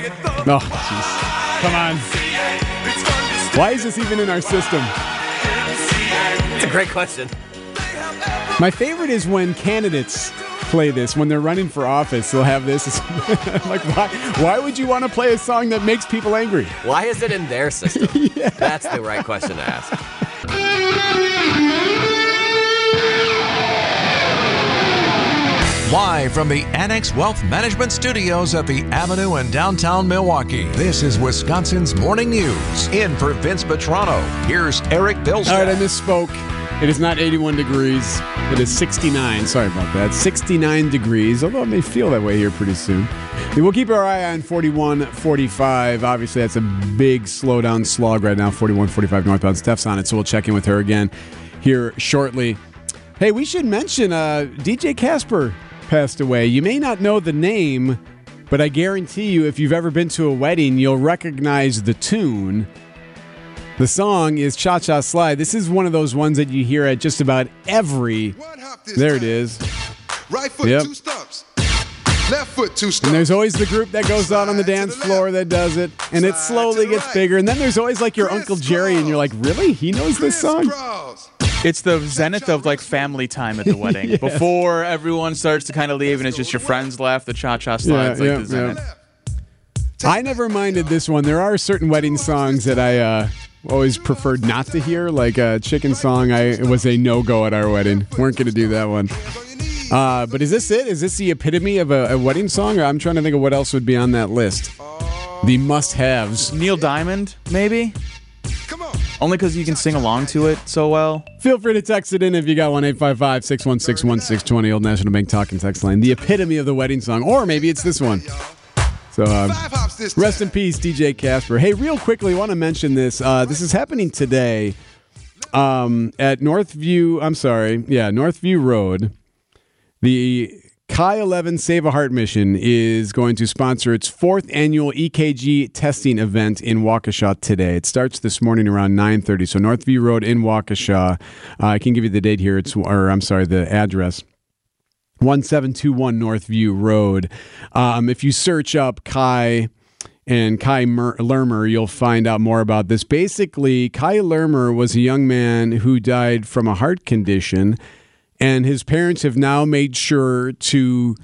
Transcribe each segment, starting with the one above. Oh, jeez. Come on. Why is this even in our system? It's a great question. My favorite is when candidates play this. When they're running for office, they'll have this. I'm like, why would you want to play a song that makes people angry? Why is it in their system? Yeah. That's the right question to ask. Live from the Annex Wealth Management Studios at the Avenue in downtown Milwaukee, this is Wisconsin's Morning News. In for Vince Petrano, here's Eric Bilsack. All right, I misspoke. It is not 81 degrees. It is 69. Sorry about that. 69 degrees, although it may feel that way here pretty soon. We'll keep our eye on 41, 45. Obviously, that's a big slowdown slog right now, 41, 45 northbound. Steph's on it, so we'll check in with her again here shortly. Hey, we should mention DJ Casper passed away. You may not know the name, but I guarantee you, if you've ever been to a wedding, you'll recognize the tune. The song is Cha Cha Slide. This is one of those ones that you hear at just about every. There it is. Right foot, yep. 2 stumps. Left foot, 2 stumps. And there's always the group that goes out on the dance floor that does it, and it slowly gets bigger. And then there's always like your Uncle Jerry, and you're like, really? He knows this song? It's the zenith of like family time at the wedding. Yeah. Before everyone starts to kind of leave and it's just your friends left, the cha-cha slides the zenith. Yeah. I never minded this one. There are certain wedding songs that I always preferred not to hear. Like Chicken Song, it was a no-go at our wedding. Weren't going to do that one. But is this it? Is this the epitome of a wedding song? I'm trying to think of what else would be on that list. The must-haves. Neil Diamond, maybe? Only because you can sing along to it so well. Feel free to text it in if you got 1-855-616-1620, Old National Bank Talk and Text Line. The epitome of the wedding song. Or maybe it's this one. So rest in peace, DJ Casper. Hey, real quickly, I want to mention this. This is happening today at Northview. I'm sorry. Yeah, Northview Road. The Chi 11 Save a Heart Mission is going to sponsor its 4th annual EKG testing event in Waukesha today. It starts this morning around 9:30. So Northview Road in Waukesha. I can give you the date here. The address. 1721 Northview Road. If you search up Kai and Kai Lermer, you'll find out more about this. Basically, Kai Lermer was a young man who died from a heart condition. And his parents have now made sure to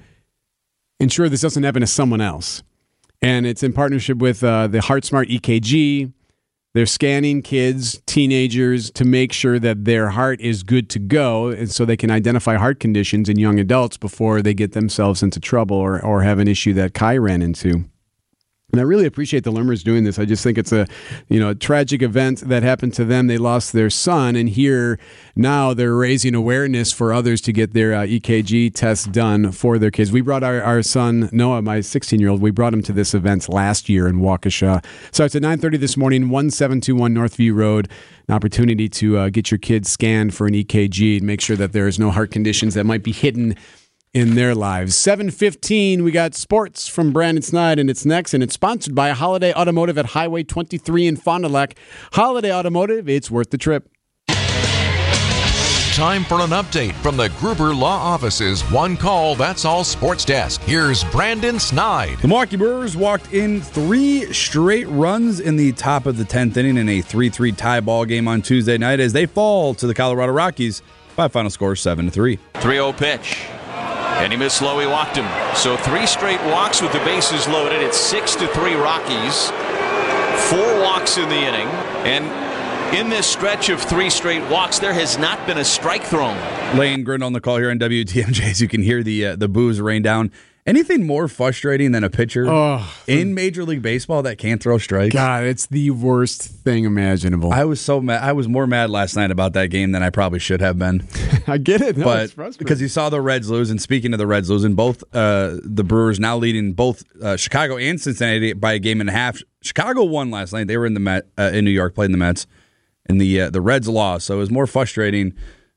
ensure this doesn't happen to someone else. And it's in partnership with the HeartSmart EKG. They're scanning kids, teenagers, to make sure that their heart is good to go, and so they can identify heart conditions in young adults before they get themselves into trouble or have an issue that Kai ran into. And I really appreciate the Lermers doing this. I just think it's a tragic event that happened to them. They lost their son, and here now they're raising awareness for others to get their EKG tests done for their kids. We brought our son, Noah, my 16-year-old, we brought him to this event last year in Waukesha. So it's at 9:30 this morning, 1721 Northview Road. An opportunity to get your kids scanned for an EKG and make sure that there is no heart conditions that might be hidden in their lives. 7:15, we got sports from Brandon Snide, and it's next, and it's sponsored by Holiday Automotive at Highway 23 in Fond du Lac. Holiday Automotive, it's worth the trip. Time for an update from the Gruber Law Office's One Call, That's All Sports Desk. Here's Brandon Snide. The Milwaukee Brewers walked in 3 straight runs in the top of the 10th inning in a 3-3 tie ball game on Tuesday night as they fall to the Colorado Rockies by a final score of 7-3. 3-0 pitch. And he missed low, he walked him. So 3 straight walks with the bases loaded. It's 6-3 Rockies. 4 walks in the inning. And in this stretch of 3 straight walks, there has not been a strike thrown. Lane Grinnell on the call here on WTMJ, as you can hear the boos rain down. Anything more frustrating than a pitcher in Major League Baseball that can't throw strikes? God, it's the worst thing imaginable. I was so mad. I was more mad last night about that game than I probably should have been. I get it. No, but because you saw the Reds lose, and speaking of the Reds losing, both the Brewers now leading both Chicago and Cincinnati by a game and a half. Chicago won last night. They were in New York, playing the Mets, and the Reds lost. So it was more frustrating.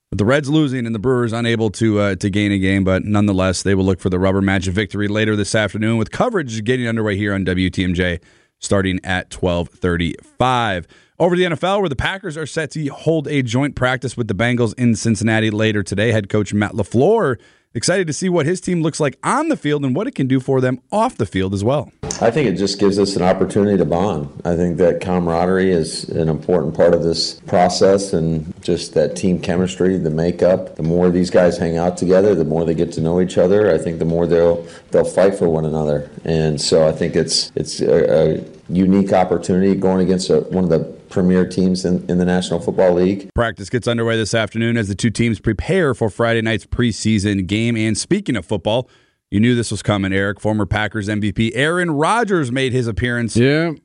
But the Reds losing and the Brewers unable to gain a game, but nonetheless, they will look for the rubber match of victory later this afternoon with coverage getting underway here on WTMJ starting at 12:35. Over to the NFL, where the Packers are set to hold a joint practice with the Bengals in Cincinnati later today. Head coach Matt LaFleur excited to see what his team looks like on the field and what it can do for them off the field as well. I think it just gives us an opportunity to bond. I think that camaraderie is an important part of this process, and just that team chemistry, the makeup. The more these guys hang out together, the more they get to know each other. I think the more they'll fight for one another. And so I think it's a unique opportunity going against one of the premier teams in the National Football League. Practice gets underway this afternoon as the two teams prepare for Friday night's preseason game. And speaking of football, you knew this was coming, Eric. Former Packers MVP Aaron Rodgers made his appearance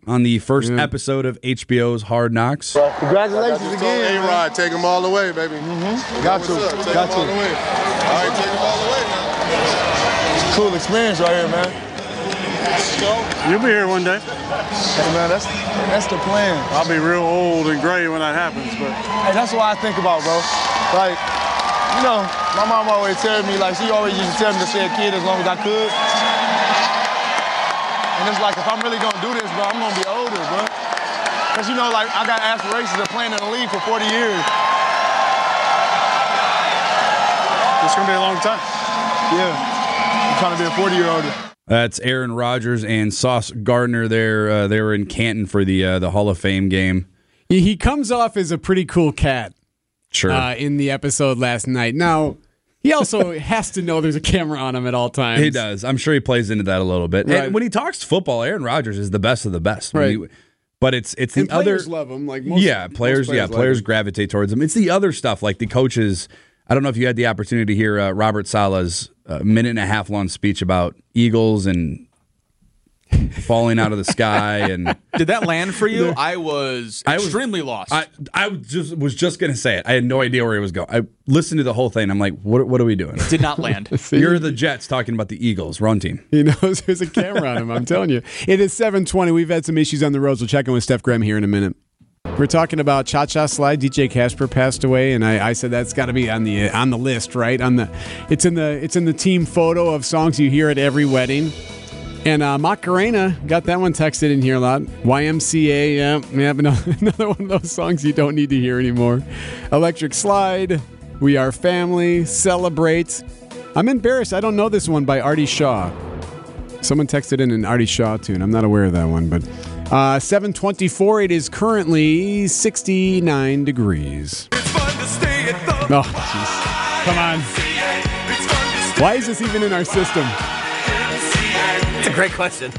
on the first episode of HBO's Hard Knocks. Well, congratulations again. A-Rod, take them all away, baby. Mm-hmm. Got you. All right, take them all away now. It's a cool experience right here, man. You'll be here one day. Hey, man, that's the plan. I'll be real old and gray when that happens, but... Hey, that's what I think about, bro. Like, you know, my mom always tells me, like, she always used to tell me to stay a kid as long as I could. And it's like, if I'm really gonna do this, bro, I'm gonna be older, bro. Because, you know, like, I got aspirations of playing in the league for 40 years. It's gonna be a long time. Yeah, I'm trying to be a 40-year-old. That's Aaron Rodgers and Sauce Gardner there. They were in Canton for the Hall of Fame game. He comes off as a pretty cool cat in the episode last night. Now, he also has to know there's a camera on him at all times. He does. I'm sure he plays into that a little bit. Right. And when he talks football, Aaron Rodgers is the best of the best. Right. But it's the other... Players love him. Like players gravitate towards him. It's the other stuff, like the coaches... I don't know if you had the opportunity to hear Robert Sala's minute-and-a-half long speech about eagles and falling out of the sky. And did that land for you? I was extremely lost. I was just going to say it. I had no idea where he was going. I listened to the whole thing. I'm like, what are we doing? It did not land. You're the Jets talking about the Eagles. Wrong team. He knows there's a camera on him, I'm telling you. It is 7:20. We've had some issues on the roads. We'll check in with Steph Graham here in a minute. We're talking about Cha-Cha Slide. DJ Casper passed away, and I said that's got to be on the list, right? It's in the team photo of songs you hear at every wedding. And Macarena, got that one texted in here a lot. YMCA, another one of those songs you don't need to hear anymore. Electric Slide, We Are Family, Celebrate. I'm embarrassed. I don't know this one by Artie Shaw. Someone texted in an Artie Shaw tune. I'm not aware of that one, but... 7:24, it is currently 69 degrees. It's fun to stay at the come on. Why is this even in our system? It's a great question.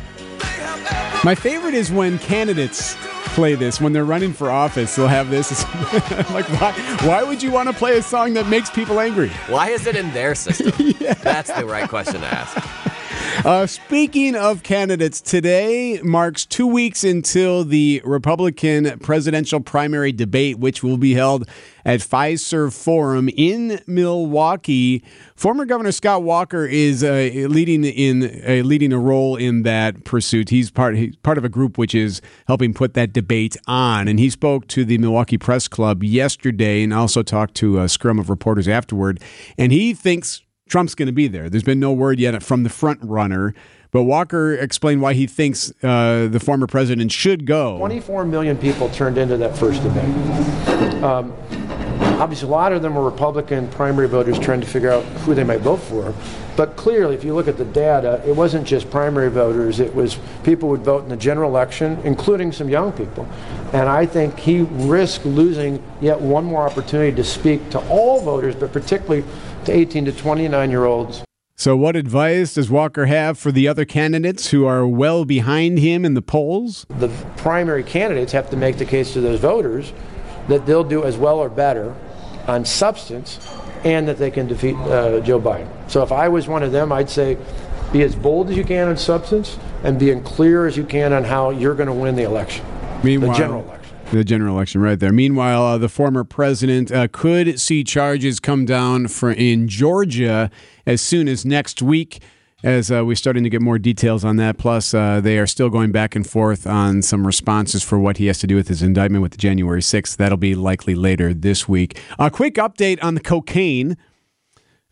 My favorite is when candidates play this. When they're running for office, they'll have this. I'm like, why would you want to play a song that makes people angry? Why is it in their system? Yeah. That's the right question to ask. Speaking of candidates, today marks 2 weeks until the Republican presidential primary debate, which will be held at Fiserv Forum in Milwaukee. Former Governor Scott Walker is leading a role in that pursuit. He's part of a group which is helping put that debate on, and he spoke to the Milwaukee Press Club yesterday and also talked to a scrum of reporters afterward, and he thinks Trump's going to be there. There's been no word yet from the front runner, but Walker explained why he thinks the former president should go. 24 million people turned into that first debate. Obviously, a lot of them were Republican primary voters trying to figure out who they might vote for. But clearly, if you look at the data, it wasn't just primary voters. It was people who would vote in the general election, including some young people. And I think he risked losing yet one more opportunity to speak to all voters, but particularly to 18 to 29-year-olds. So what advice does Walker have for the other candidates who are well behind him in the polls? The primary candidates have to make the case to those voters that they'll do as well or better on substance, and that they can defeat Joe Biden. So if I was one of them, I'd say be as bold as you can on substance and be as clear as you can on how you're going to win the election, the general election. The general election right there. Meanwhile, the former president could see charges come down in Georgia as soon as next week, as we're starting to get more details on that. Plus, they are still going back and forth on some responses for what he has to do with his indictment with January 6th. That'll be likely later this week. A quick update on the cocaine.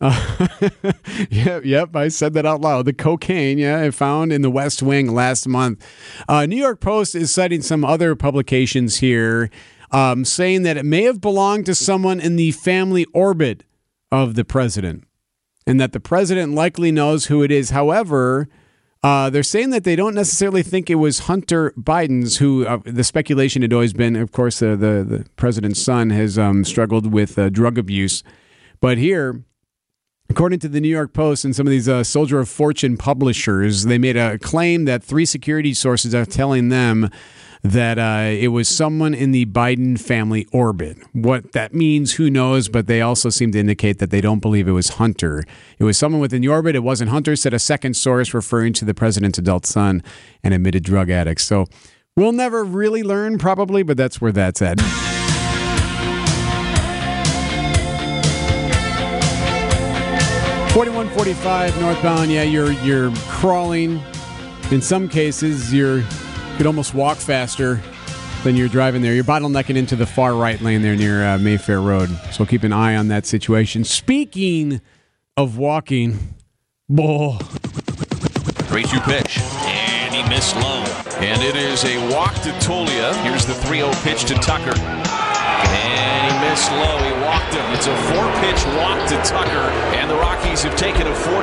Yep, I said that out loud. The cocaine, I found in the West Wing last month. New York Post is citing some other publications here, saying that it may have belonged to someone in the family orbit of the president, and that the president likely knows who it is. However, They're saying that they don't necessarily think it was Hunter Biden's who, the speculation had always been, of course, the president's son has struggled with drug abuse. But here, according to the New York Post and some of these Soldier of Fortune publishers, they made a claim that three security sources are telling them that it was someone in the Biden family orbit. What that means, who knows, but they also seem to indicate that they don't believe it was Hunter. It was someone within the orbit. It wasn't Hunter, said a second source referring to the president's adult son, an admitted drug addict. So we'll never really learn probably, but that's where that's at. .4145 northbound. Yeah, you're crawling. In some cases, you could almost walk faster than you're driving there. You're bottlenecking into the far right lane there near Mayfair Road. So keep an eye on that situation. Speaking of walking, bull. 3-2 pitch, and he missed low. And it is a walk to Tolia. Here's the 3-0 pitch to Tucker. And he missed low. He walked him. It's a 4-pitch walk to Tucker. And the Rockies have taken a 4-3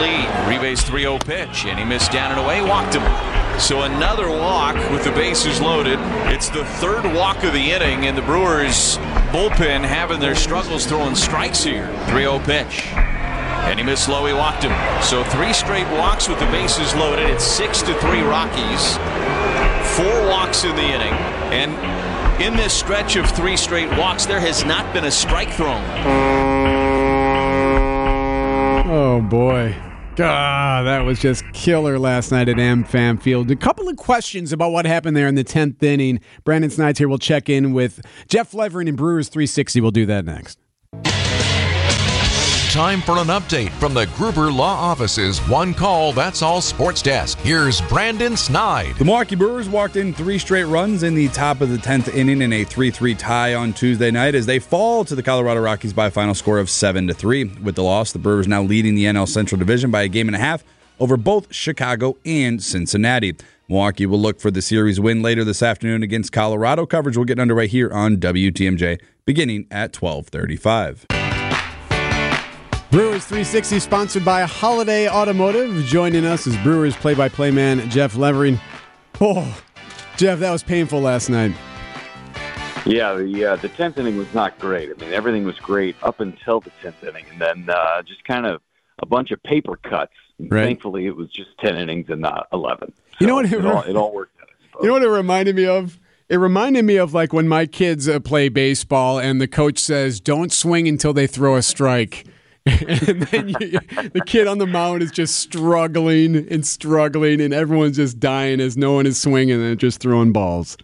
lead. Uribe's 3-0 pitch. And he missed down and away. Walked him. So another walk with the bases loaded. It's the third walk of the inning. And the Brewers bullpen having their struggles throwing strikes here. 3-0 pitch. And he missed low. He walked him. So three straight walks with the bases loaded. It's 6-3 Rockies. Four walks in the inning. And in this stretch of three straight walks, there has not been a strike thrown. Oh, boy. That was just killer last night at AmFam Field. A couple of questions about what happened there in the 10th inning. Brandon Snide here. We'll check in with Jeff Levering and Brewers 360. We'll do that next. Time for an update from the Gruber Law Office's One Call, That's All Sports Desk. Here's Brandon Snide. The Milwaukee Brewers walked in three straight runs in the top of the 10th inning in a 3-3 tie on Tuesday night as they fall to the Colorado Rockies by a final score of 7-3. With the loss, the Brewers now leading the NL Central Division by a game and a half over both Chicago and Cincinnati. Milwaukee will look for the series win later this afternoon against Colorado. Coverage will get underway here on WTMJ beginning at 12:35. Brewers 360 sponsored by Holiday Automotive. Joining us is Brewers play-by-play man Jeff Levering. Oh, Jeff, that was painful last night. Yeah, the 10th inning was not great. I mean, everything was great up until the 10th inning, and then just kind of a bunch of paper cuts. Right. Thankfully, it was just 10 innings and not 11. So you know what it all worked out, I suppose. You know what it reminded me of? It reminded me of like when my kids play baseball and the coach says, "Don't swing until they throw a strike." And then the kid on the mound is just struggling, and everyone's just dying as no one is swinging and just throwing balls.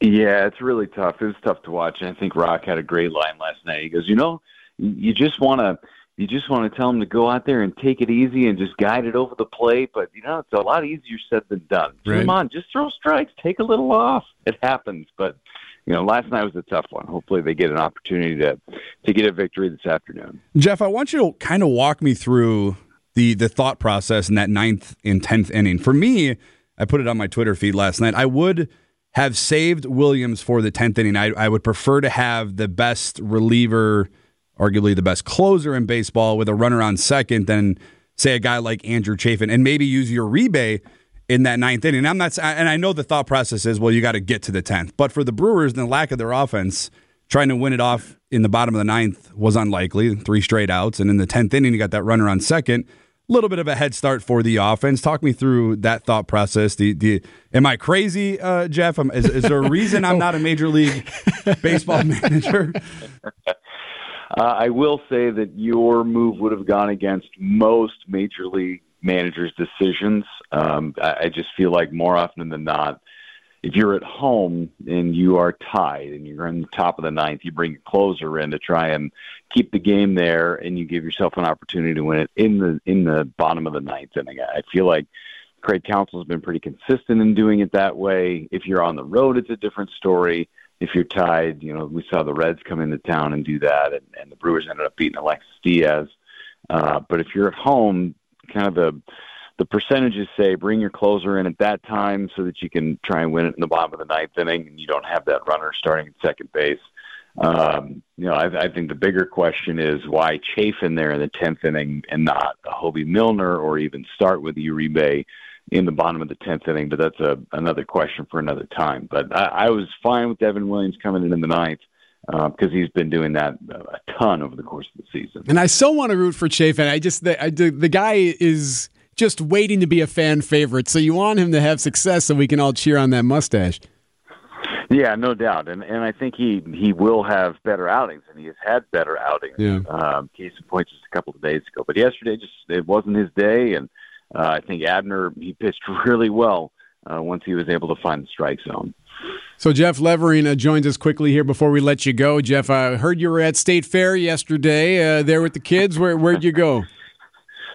Yeah, it's really tough. It was tough to watch, and I think Rock had a great line last night. He goes, "You know, you just want to tell them to go out there and take it easy and just guide it over the plate, but you know, it's a lot easier said than done. Right. Come on, just throw strikes, take a little off. It happens, but." You know, last night was a tough one. Hopefully they get an opportunity to get a victory this afternoon. Jeff, I want you to kind of walk me through the thought process in that 9th and 10th inning. For me, I put it on my Twitter feed last night. I would have saved Williams for the 10th inning. I would prefer to have the best reliever, arguably the best closer in baseball with a runner on second than, say, a guy like Andrew Chafin, and maybe use Uribe in that 9th inning. I know the thought process is, well, you got to get to the 10th. But for the Brewers and the lack of their offense, trying to win it off in the bottom of the 9th was unlikely. Three straight outs. And in the 10th inning, you got that runner on second. A little bit of a head start for the offense. Talk me through that thought process. Am I crazy, Jeff? Is there a reason I'm not a Major League Baseball manager? I will say that your move would have gone against most Major League managers' decisions. I just feel like more often than not, if you're at home and you are tied and you're in the top of the 9th, you bring your closer in to try and keep the game there, and you give yourself an opportunity to win it in the bottom of the 9th inning. I feel like Craig Council has been pretty consistent in doing it that way. If you're on the road, it's a different story. If you're tied, you know, we saw the Reds come into town and do that, and the Brewers ended up beating Alexis Diaz. But if you're at home, kind of the percentages say bring your closer in at that time so that you can try and win it in the bottom of the 9th inning and you don't have that runner starting at second base. I think the bigger question is why Chafin there in the 10th inning and not a Hobie Milner or even start with Uribe in the bottom of the 10th inning, but that's another question for another time. But I was fine with Devin Williams coming in the ninth, because he's been doing that a ton over the course of the season. And I still want to root for Chafin. The guy is just waiting to be a fan favorite, so you want him to have success so we can all cheer on that mustache. Yeah, no doubt. And I think he will have better outings, and he has had better outings. Yeah. Case in point, just a couple of days ago. But yesterday, it wasn't his day, and I think Abner, he pitched really well once he was able to find the strike zone. So Jeff Levering joins us quickly here before we let you go. Jeff, I heard you were at State Fair yesterday there with the kids. Where'd you go?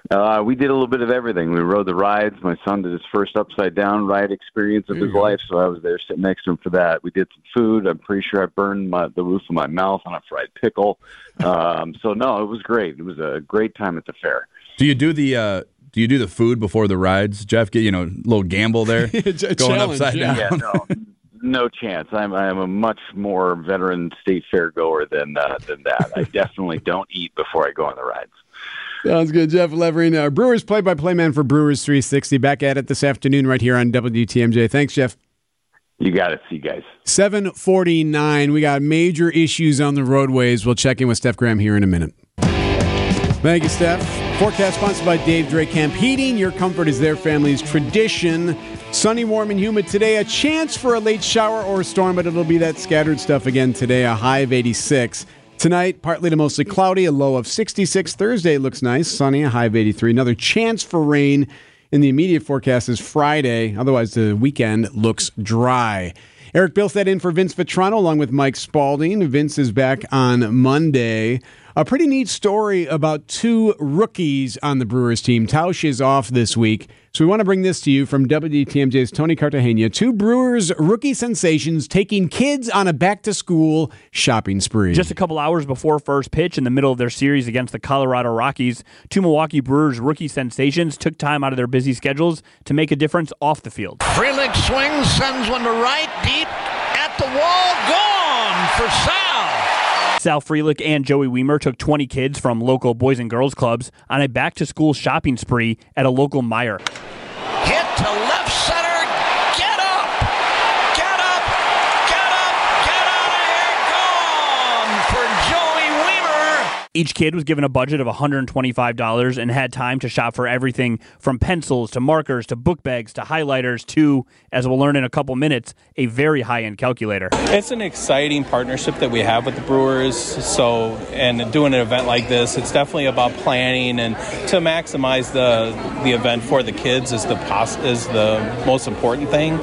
We did a little bit of everything. We rode the rides. My son did his first upside-down ride experience of his life, so I was there sitting next to him for that. We did some food. I'm pretty sure I burned the roof of my mouth on a fried pickle. So, no, it was great. It was a great time at the fair. Do you do the Do you do the food before the rides, Jeff? Get a little gamble there, going upside down. Yeah, no chance. I'm a much more veteran State Fair goer than that. I definitely don't eat before I go on the rides. Sounds good, Jeff Levering, Brewers play-by-play man for Brewers 360. Back at it this afternoon right here on WTMJ. Thanks, Jeff. You got it. See you guys. 7:49. We got major issues on the roadways. We'll check in with Steph Graham here in a minute. Thank you, Steph. Forecast sponsored by Dave Drake Camp Heating. Your comfort is their family's tradition. Sunny, warm, and humid today. A chance for a late shower or a storm, but it'll be that scattered stuff again today. A high of 86. Tonight, partly to mostly cloudy. A low of 66. Thursday looks nice. Sunny, a high of 83. Another chance for rain in the immediate forecast is Friday. Otherwise, the weekend looks dry. Eric Bilsack in for Vince Petrano along with Mike Spalding. Vince is back on Monday. A pretty neat story about two rookies on the Brewers team. Tausch is off this week, so we want to bring this to you from WTMJ's Tony Cartagena. Two Brewers rookie sensations taking kids on a back-to-school shopping spree. Just a couple hours before first pitch in the middle of their series against the Colorado Rockies, two Milwaukee Brewers rookie sensations took time out of their busy schedules to make a difference off the field. Frelick swings, sends one to right, deep, at the wall, gone for Sal. Sal Frelick and Joey Weimer took 20 kids from local Boys and Girls Clubs on a back-to-school shopping spree at a local Meijer. Hit to left center. Get up! Get up! Get up! Get out of here! Gone for Joey Weimer! Each kid was given a budget of $125 and had time to shop for everything from pencils to markers to book bags to highlighters to, as we'll learn in a couple minutes, a very high-end calculator. It's an exciting partnership that we have with the Brewers. So, and doing an event like this, it's definitely about planning and to maximize the event for the kids is the most important thing.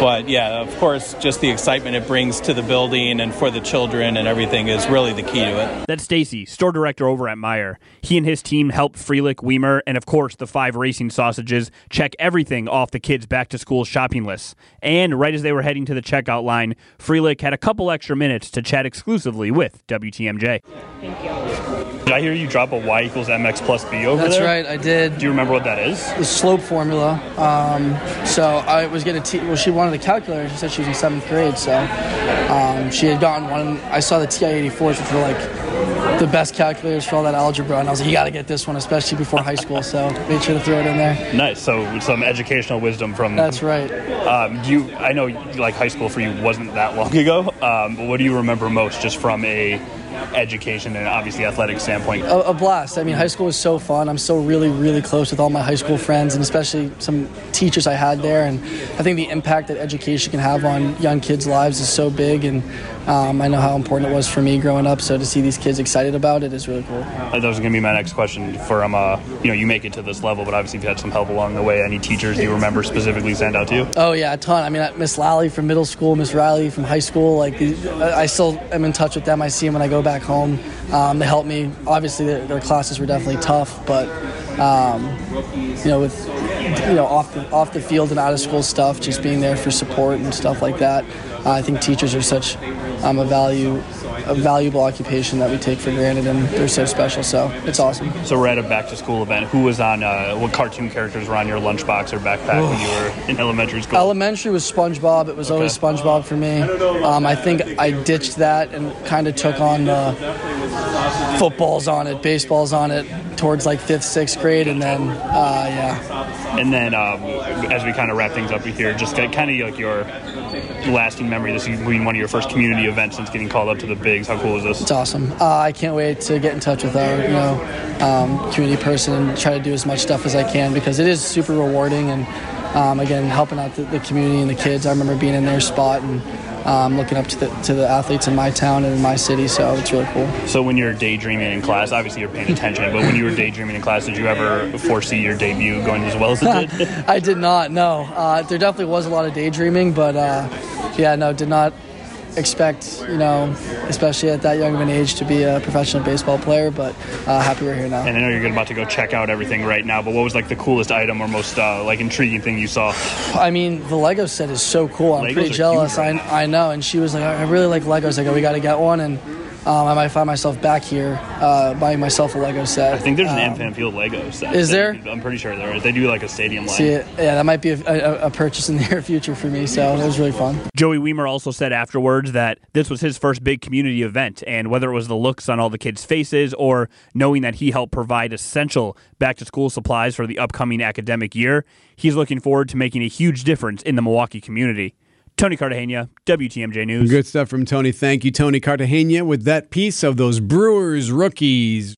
But yeah, of course, just the excitement it brings to the building and for the children and everything is really the key to it. That's Stacy, store director over at Meijer. He and his team helped Frelick, Weimer, and of course the five racing sausages check everything off the kids' back-to-school shopping lists. And right as they were heading to the checkout line, Frelick had a couple extra minutes to chat exclusively with WTMJ. Thank you. Did I hear you drop a Y equals MX plus B over That's there? That's right, I did. Do you remember what that is? The slope formula. So I was going to she wanted a calculator. She said she was in 7th grade, so she had gotten one. I saw the TI-84s, which were like the best calculators for all that algebra, and I was like, you got to get this one, especially before high school, so made sure to throw it in there. Nice, so some educational wisdom from... That's right. I know like high school for you wasn't that long ago, but what do you remember most just from a... education and obviously athletic standpoint? A blast. I mean, high school was so fun. I'm still really, really close with all my high school friends and especially some teachers I had there. And I think the impact that education can have on young kids' lives is so big. And I know how important it was for me growing up. So to see these kids excited about it is really cool. That was going to be my next question for you make it to this level, but obviously you've had some help along the way. Any teachers you remember specifically stand out to you? Oh, yeah, a ton. I mean, Miss Lally from middle school, Miss Riley from high school. I still am in touch with them. I see them when I go back home. They helped me. Obviously, their classes were definitely tough, but off the field and out of school stuff, just being there for support and stuff like that. I think teachers are such a valuable occupation that we take for granted, and they're so special. So it's awesome. So we're at a back-to-school event. Who was on? What cartoon characters were on your lunchbox or backpack when you were in elementary school? Elementary was SpongeBob. It was always SpongeBob for me. I think I ditched that and kind of took on football's on it, baseball's on it towards like 5th, 6th grade, and then And then as we kind of wrap things up here, just kind of like your lasting memory. This being one of your first community events since getting called up to the bigs. How cool is this? It's awesome. I can't wait to get in touch with our community person and try to do as much stuff as I can, because it is super rewarding. And again, helping out the community and the kids. I remember being in their spot and looking up to the athletes in my town and in my city, so it's really cool. So when you're daydreaming in class, obviously you're paying attention, but when you were daydreaming in class, did you ever foresee your debut going as well as it did? I did not, no. There definitely was a lot of daydreaming, but did not expect, especially at that young of an age, to be a professional baseball player, but happy we're here now. And I know you're about to go check out everything right now, but what was the coolest item or most intriguing thing you saw? I mean, the Lego set is so cool. I'm Legos pretty jealous. Right? I know. And she was like, I really like Legos. I go, we got to get one. And I might find myself back here buying myself a Lego set. I think there's an AmFam Field Lego set. Is there? I'm pretty sure there is. They do a stadium line. See, yeah, that might be a purchase in the near future for me, so it was really fun. Joey Weimer also said afterwards that this was his first big community event, and whether it was the looks on all the kids' faces or knowing that he helped provide essential back-to-school supplies for the upcoming academic year, he's looking forward to making a huge difference in the Milwaukee community. Tony Cartagena, WTMJ News. Good stuff from Tony. Thank you, Tony Cartagena, with that piece of those Brewers rookies.